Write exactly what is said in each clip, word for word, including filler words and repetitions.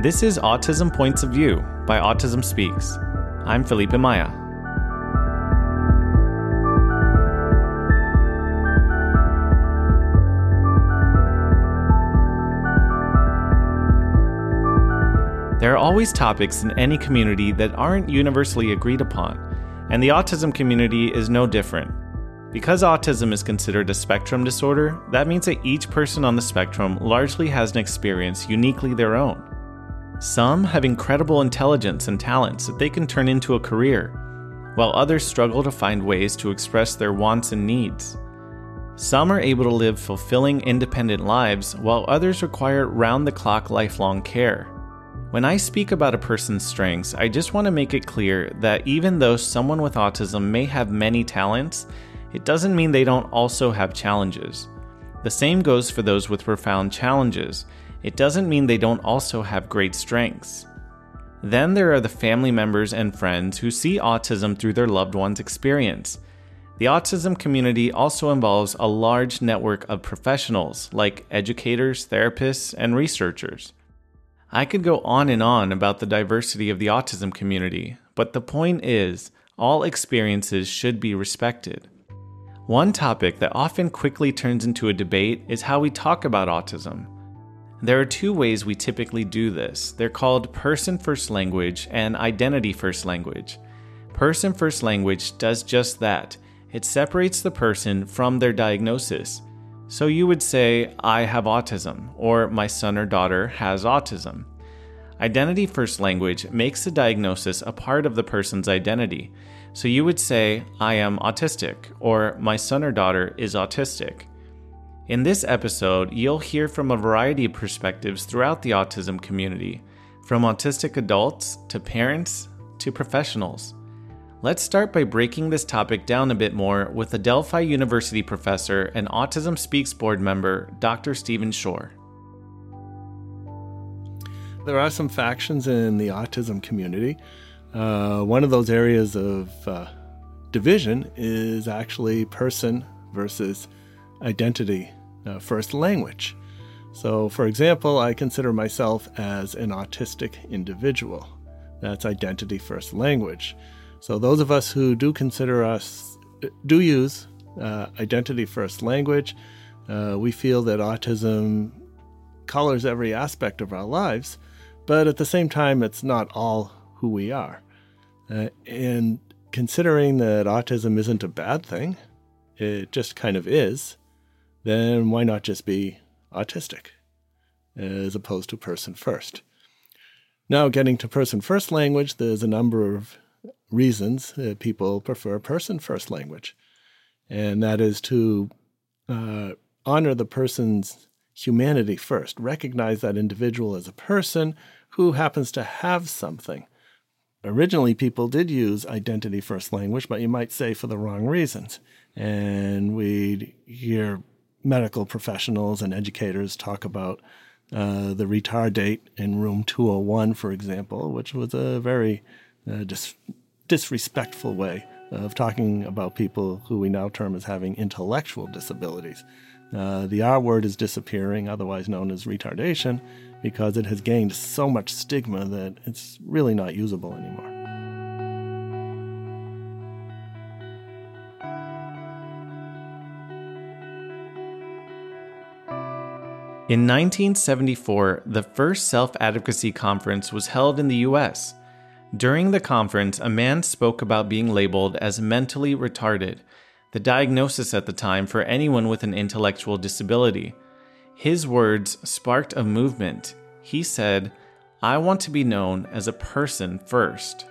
This is Autism Points of View by Autism Speaks. I'm Felipe Maya. There are always topics in any community that aren't universally agreed upon, and the autism community is no different. Because autism is considered a spectrum disorder, that means that each person on the spectrum largely has an experience uniquely their own. Some have incredible intelligence and talents that they can turn into a career, while others struggle to find ways to express their wants and needs. Some are able to live fulfilling, independent lives, while others require round-the-clock lifelong care. When I speak about a person's strengths, I just want to make it clear that even though someone with autism may have many talents, it doesn't mean they don't also have challenges. The same goes for those with profound challenges. It doesn't mean they don't also have great strengths. Then there are the family members and friends who see autism through their loved one's experience. The autism community also involves a large network of professionals like educators, therapists, and researchers. I could go on and on about the diversity of the autism community, but the point is, all experiences should be respected. One topic that often quickly turns into a debate is how we talk about autism. There are two ways we typically do this. They're called person-first language and identity-first language. Person-first language does just that. It separates the person from their diagnosis. So you would say, I have autism, or my son or daughter has autism. Identity-first language makes the diagnosis a part of the person's identity. So you would say, I am autistic, or my son or daughter is autistic. In this episode, you'll hear from a variety of perspectives throughout the autism community, from autistic adults, to parents, to professionals. Let's start by breaking this topic down a bit more with Adelphi University professor and Autism Speaks board member, Doctor Stephen Shore. There are some factions in the autism community. Uh, one of those areas of uh, division is actually person versus identity uh, first language. So, for example, I consider myself as an autistic individual. That's identity first language. So those of us who do consider us, do use uh, identity first language, uh, we feel that autism colors every aspect of our lives, but at the same time, it's not all who we are. Uh, and considering that autism isn't a bad thing, it just kind of is, then why not just be autistic as opposed to person first? Now, getting to person first language, there's a number of reasons that people prefer person-first language, and that is to uh, honor the person's humanity first, recognize that individual as a person who happens to have something. Originally, people did use identity-first language, but you might say for the wrong reasons, and we hear medical professionals and educators talk about uh, the retardate in room two oh one, for example, which was a very uh, dis- disrespectful way of talking about people who we now term as having intellectual disabilities. Uh, the R word is disappearing, otherwise known as retardation, because it has gained so much stigma that it's really not usable anymore. In nineteen seventy-four, the first self-advocacy conference was held in the U S During the conference, a man spoke about being labeled as mentally retarded, the diagnosis at the time for anyone with an intellectual disability. His words sparked a movement. He said, I want to be known as a person first.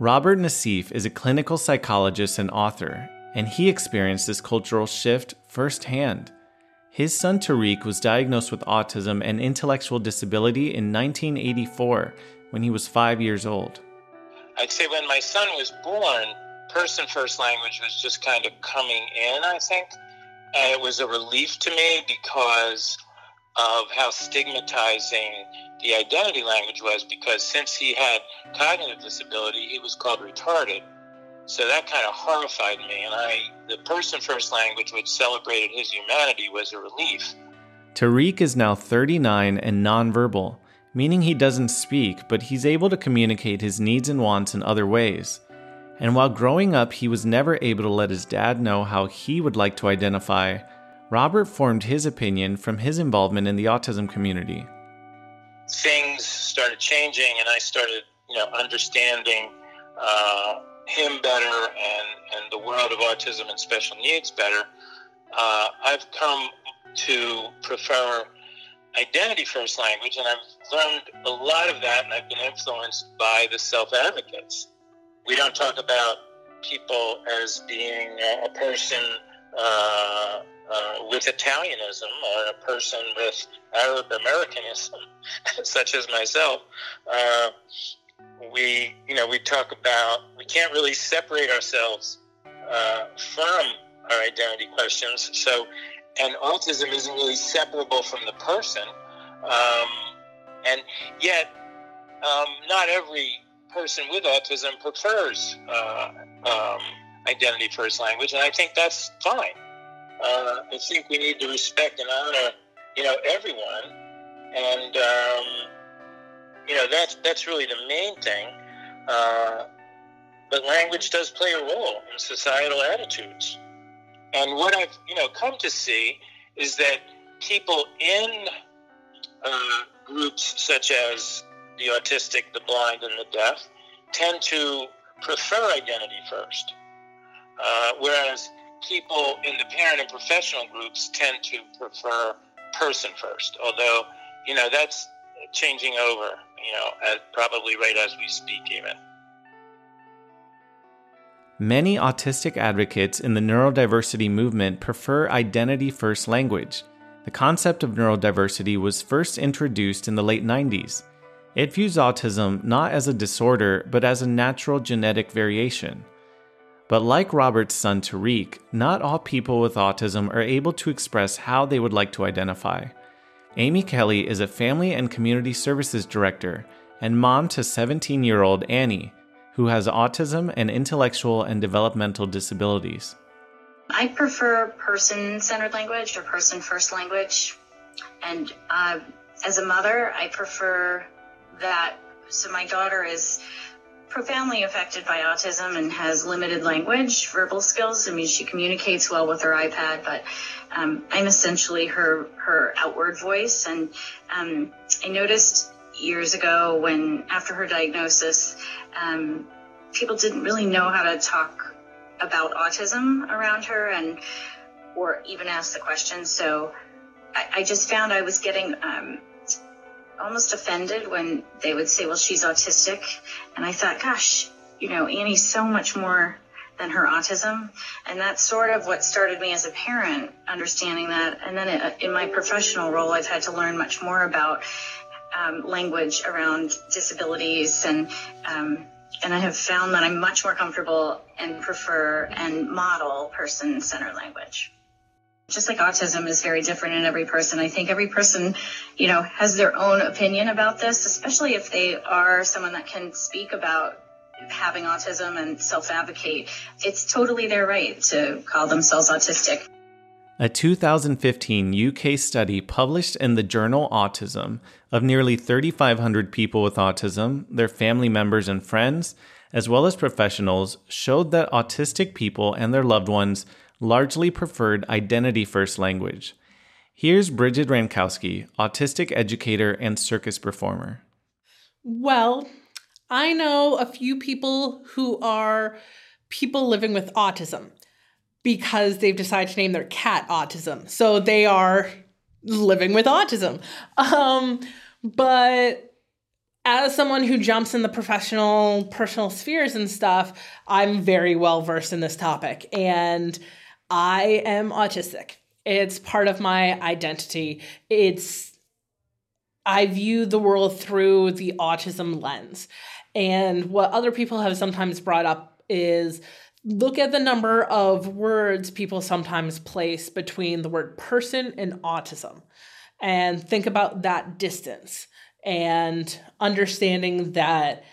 Robert Nassif is a clinical psychologist and author, and he experienced this cultural shift firsthand. His son Tariq was diagnosed with autism and intellectual disability in nineteen eighty-four, when he was five years old. I'd say when my son was born, person-first language was just kind of coming in, I think. And it was a relief to me because of how stigmatizing the identity language was, because since he had cognitive disability, he was called retarded. So that kind of horrified me, and I, the person-first language, which celebrated his humanity, was a relief. Tariq is now thirty-nine and nonverbal, meaning he doesn't speak, but he's able to communicate his needs and wants in other ways. And while growing up, he was never able to let his dad know how he would like to identify, Robert formed his opinion from his involvement in the autism community. Things started changing, and I started, you know, understanding uh, him better and, and the world of autism and special needs better. Uh, I've come to prefer identity first language, and I've learned a lot of that, and I've been influenced by the self-advocates. We don't talk about people as being a person uh, uh, with Italianism or a person with Arab Americanism, such as myself. Uh, we, you know, we talk about, we can't really separate ourselves uh, from our identity questions. So, and autism isn't really separable from the person. Um, and yet, um, not every person with autism prefers uh, um, identity first language, and I think that's fine. Uh, I think we need to respect and honor, you know, everyone, and um, you know, that's that's really the main thing. Uh, but language does play a role in societal attitudes, and what I've you know come to see is that people in uh, groups such as the autistic, the blind, and the deaf tend to prefer identity first, uh, whereas people in the parent and professional groups tend to prefer person first, although, you know, that's changing over, you know, as, probably right as we speak even. Many autistic advocates in the neurodiversity movement prefer identity first language. The concept of neurodiversity was first introduced in the late nineties. It views autism not as a disorder, but as a natural genetic variation. But like Robert's son Tariq, not all people with autism are able to express how they would like to identify. Amy Kelly is a family and community services director and mom to seventeen-year-old Annie, who has autism and intellectual and developmental disabilities. I prefer person-centered language or person-first language. And uh, as a mother, I prefer that. So my daughter is profoundly affected by autism and has limited language, verbal skills. I mean, she communicates well with her iPad, but um, I'm essentially her her outward voice. And um, I noticed years ago when, after her diagnosis, um, people didn't really know how to talk about autism around her and or even ask the question. So I, I just found I was getting um, almost offended when they would say, well, she's autistic. And I thought, gosh, you know, Annie's so much more than her autism. And that's sort of what started me as a parent, understanding that. And then it, in my professional role, I've had to learn much more about um, language around disabilities. And um, and I have found that I'm much more comfortable and prefer and model person-centered language. Just like autism is very different in every person, I think every person, you know, has their own opinion about this, especially if they are someone that can speak about having autism and self-advocate. It's totally their right to call themselves autistic. A two thousand fifteen U K study published in the journal Autism of nearly three thousand five hundred people with autism, their family members and friends, as well as professionals, showed that autistic people and their loved ones largely preferred identity-first language. Here's Bridget Rankowski, autistic educator and circus performer. Well, I know a few people who are people living with autism because they've decided to name their cat autism. So they are living with autism. Um, but as someone who jumps in the professional, personal spheres and stuff, I'm very well versed in this topic. And I am autistic. It's part of my identity. It's, I view the world through the autism lens. And what other people have sometimes brought up is look at the number of words people sometimes place between the word person and autism, and think about that distance and understanding that,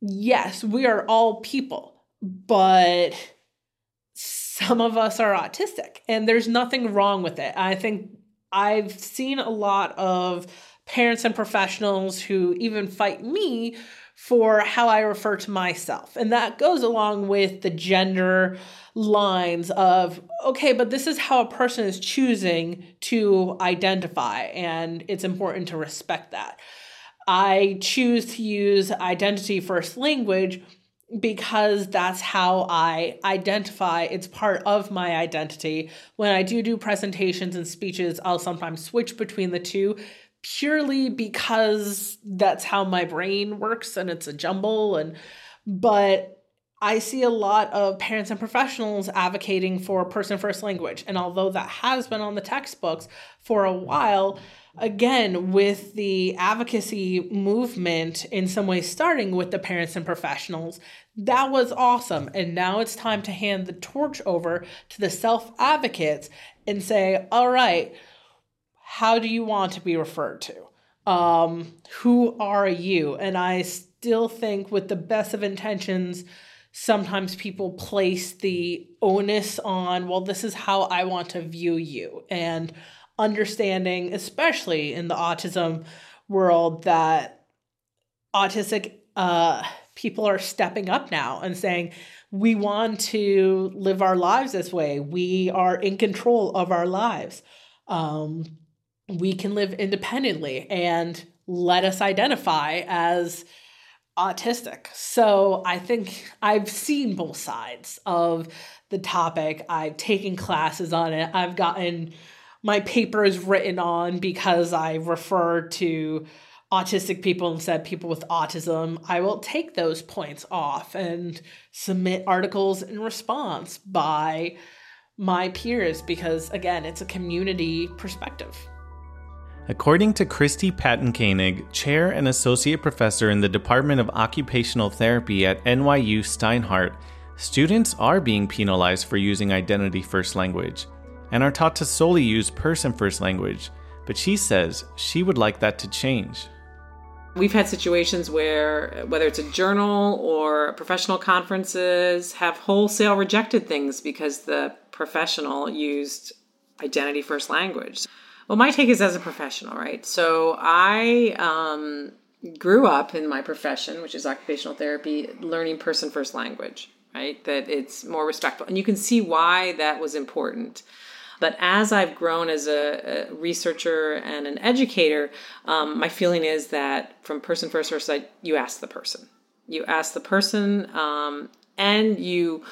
yes, we are all people, but some of us are autistic, and there's nothing wrong with it. I think I've seen a lot of parents and professionals who even fight me for how I refer to myself. And that goes along with the gender lines of, okay, but this is how a person is choosing to identify, and it's important to respect that. I choose to use identity first language because that's how I identify. It's part of my identity. When I do do presentations and speeches, I'll sometimes switch between the two purely because that's how my brain works and it's a jumble. And but I see a lot of parents and professionals advocating for person first language. And although that has been on the textbooks for a while, again, with the advocacy movement in some ways starting with the parents and professionals, that was awesome. And now it's time to hand the torch over to the self-advocates and say, all right, how do you want to be referred to? Um, who are you? And I still think with the best of intentions, sometimes people place the onus on, well, this is how I want to view you. And understanding, especially in the autism world, that autistic uh, people are stepping up now and saying, we want to live our lives this way. We are in control of our lives. Um, we can live independently, and let us identify as autistic. So I think I've seen both sides of the topic. I've taken classes on it. I've gotten my papers written on because I refer to autistic people and said people with autism. I will take those points off and submit articles in response by my peers because, again, it's a community perspective. According to Christy Patton-Koenig, chair and associate professor in the Department of Occupational Therapy at N Y U Steinhardt, students are being penalized for using identity-first language and are taught to solely use person-first language, but she says she would like that to change. We've had situations where, whether it's a journal or professional conferences, have wholesale rejected things because the professional used identity-first language. Well, my take is as a professional, right? So I um, grew up in my profession, which is occupational therapy, learning person-first language, right? That it's more respectful. And you can see why that was important. But as I've grown as a, a researcher and an educator, um, my feeling is that from person-first, first, you ask the person. You ask the person, um, and you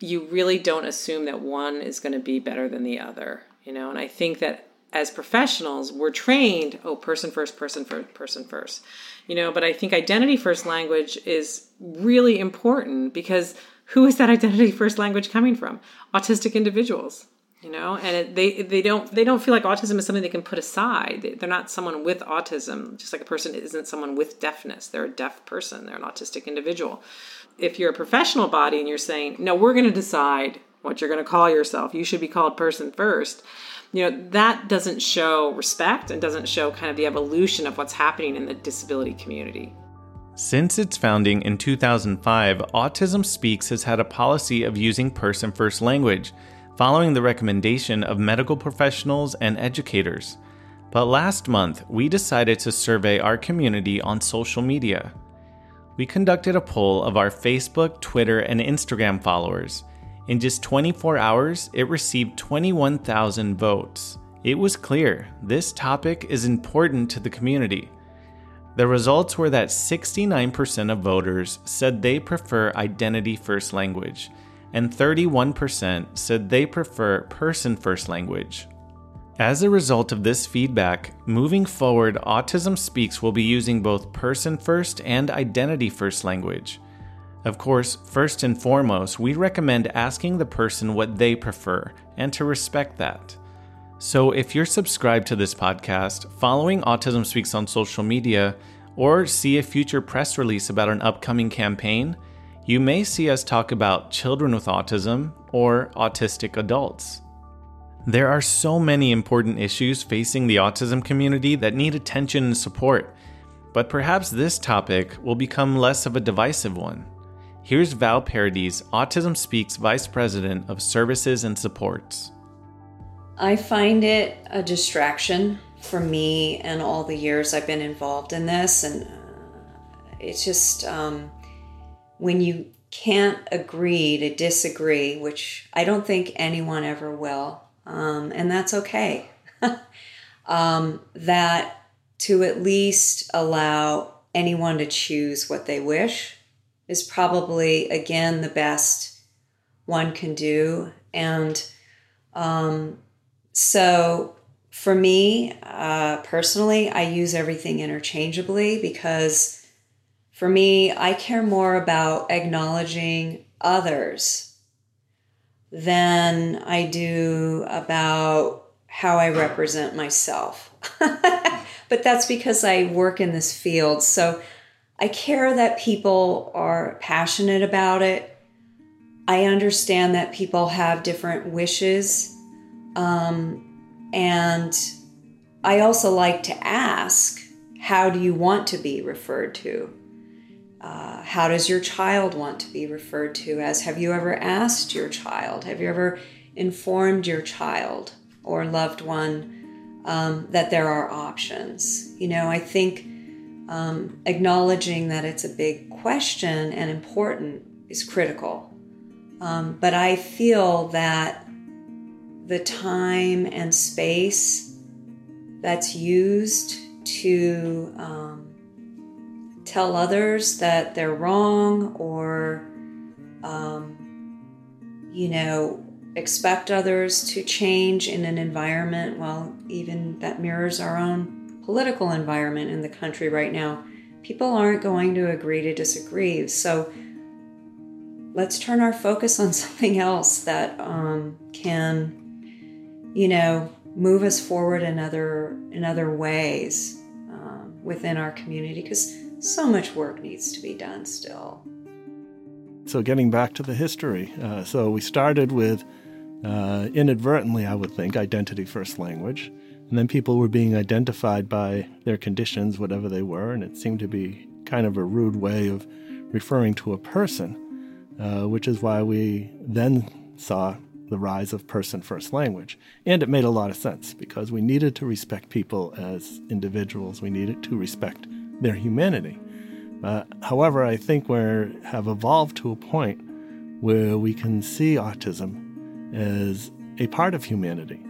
you really don't assume that one is going to be better than the other, you know? And I think that as professionals, we're trained, oh, person first, person first, person first, you know, but I think identity first language is really important because who is that identity first language coming from? Autistic individuals, you know, and it, they, they don't, they don't feel like autism is something they can put aside. They're not someone with autism, just like a person isn't someone with deafness. They're a deaf person. They're an autistic individual. If you're a professional body and you're saying, no, we're going to decide what you're going to call yourself, you should be called person first. You know, that doesn't show respect and doesn't show kind of the evolution of what's happening in the disability community. Since its founding in two thousand five, Autism Speaks has had a policy of using person-first language, following the recommendation of medical professionals and educators. But last month, we decided to survey our community on social media. We conducted a poll of our Facebook, Twitter, and Instagram followers. In just twenty-four hours, it received twenty-one thousand votes. It was clear this topic is important to the community. The results were that sixty-nine percent of voters said they prefer identity-first language, and thirty-one percent said they prefer person-first language. As a result of this feedback, moving forward, Autism Speaks will be using both person-first and identity-first language. Of course, first and foremost, we recommend asking the person what they prefer and to respect that. So if you're subscribed to this podcast, following Autism Speaks on social media, or see a future press release about an upcoming campaign, you may see us talk about children with autism or autistic adults. There are so many important issues facing the autism community that need attention and support, but perhaps this topic will become less of a divisive one. Here's Val Paradis, Autism Speaks Vice President of Services and Supports. I find it a distraction for me and all the years I've been involved in this. And uh, it's just um, when you can't agree to disagree, which I don't think anyone ever will, um, and that's okay, um, that to at least allow anyone to choose what they wish is probably, again, the best one can do. And um, so for me, uh, personally, I use everything interchangeably, because for me, I care more about acknowledging others than I do about how I represent myself. But that's because I work in this field. So I care that people are passionate about it. I understand that people have different wishes. Um, and I also like to ask, how do you want to be referred to? Uh, how does your child want to be referred to as? Have you ever asked your child? Have you ever informed your child or loved one Um, that there are options? You know, I think um, acknowledging that it's a big question and important is critical. Um, but I feel that the time and space that's used to um, tell others that they're wrong, or, um, you know, expect others to change in an environment, well, even that mirrors our own political environment in the country right now. People aren't going to agree to disagree. So let's turn our focus on something else that um, can, you know, move us forward in other, in other ways um, within our community, because so much work needs to be done still. So getting back to the history. Uh, so we started with Uh, inadvertently, I would think, identity first language. And then people were being identified by their conditions, whatever they were, and it seemed to be kind of a rude way of referring to a person, uh, which is why we then saw the rise of person first language. And it made a lot of sense, because we needed to respect people as individuals. We needed to respect their humanity. Uh, however, I think we have evolved to a point where we can see autism as a part of humanity.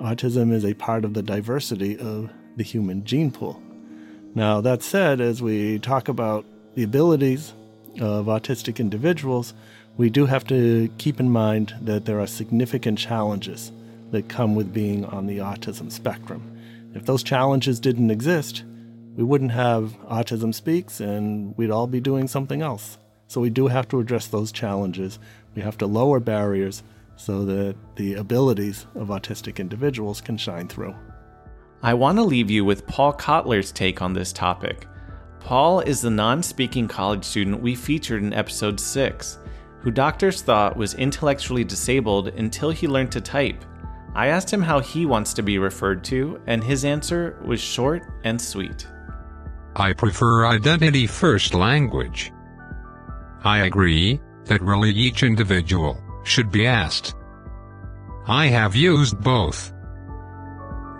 Autism is a part of the diversity of the human gene pool. Now, that said, as we talk about the abilities of autistic individuals, we do have to keep in mind that there are significant challenges that come with being on the autism spectrum. If those challenges didn't exist, we wouldn't have Autism Speaks, and we'd all be doing something else. So we do have to address those challenges. We have to lower barriers so that the abilities of autistic individuals can shine through. I want to leave you with Paul Kotler's take on this topic. Paul is the non-speaking college student we featured in episode six, who doctors thought was intellectually disabled until he learned to type. I asked him how he wants to be referred to, and his answer was short and sweet. I prefer identity first language. I agree that really each individual should be asked. I have used both.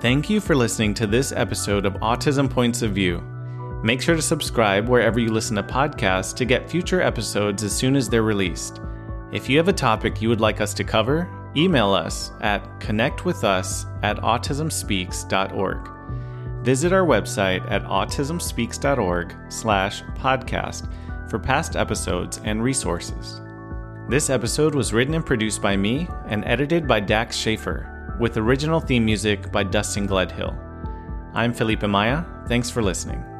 Thank you for listening to this episode of Autism Points of View. Make sure to subscribe wherever you listen to podcasts to get future episodes as soon as they're released. If you have a topic you would like us to cover, email us at connect with us at autism speaks dot org. Visit our website at autism speaks dot org slash podcast for past episodes and resources. This episode was written and produced by me and edited by Dax Schaefer, with original theme music by Dustin Gledhill. I'm Felipe Maya. Thanks for listening.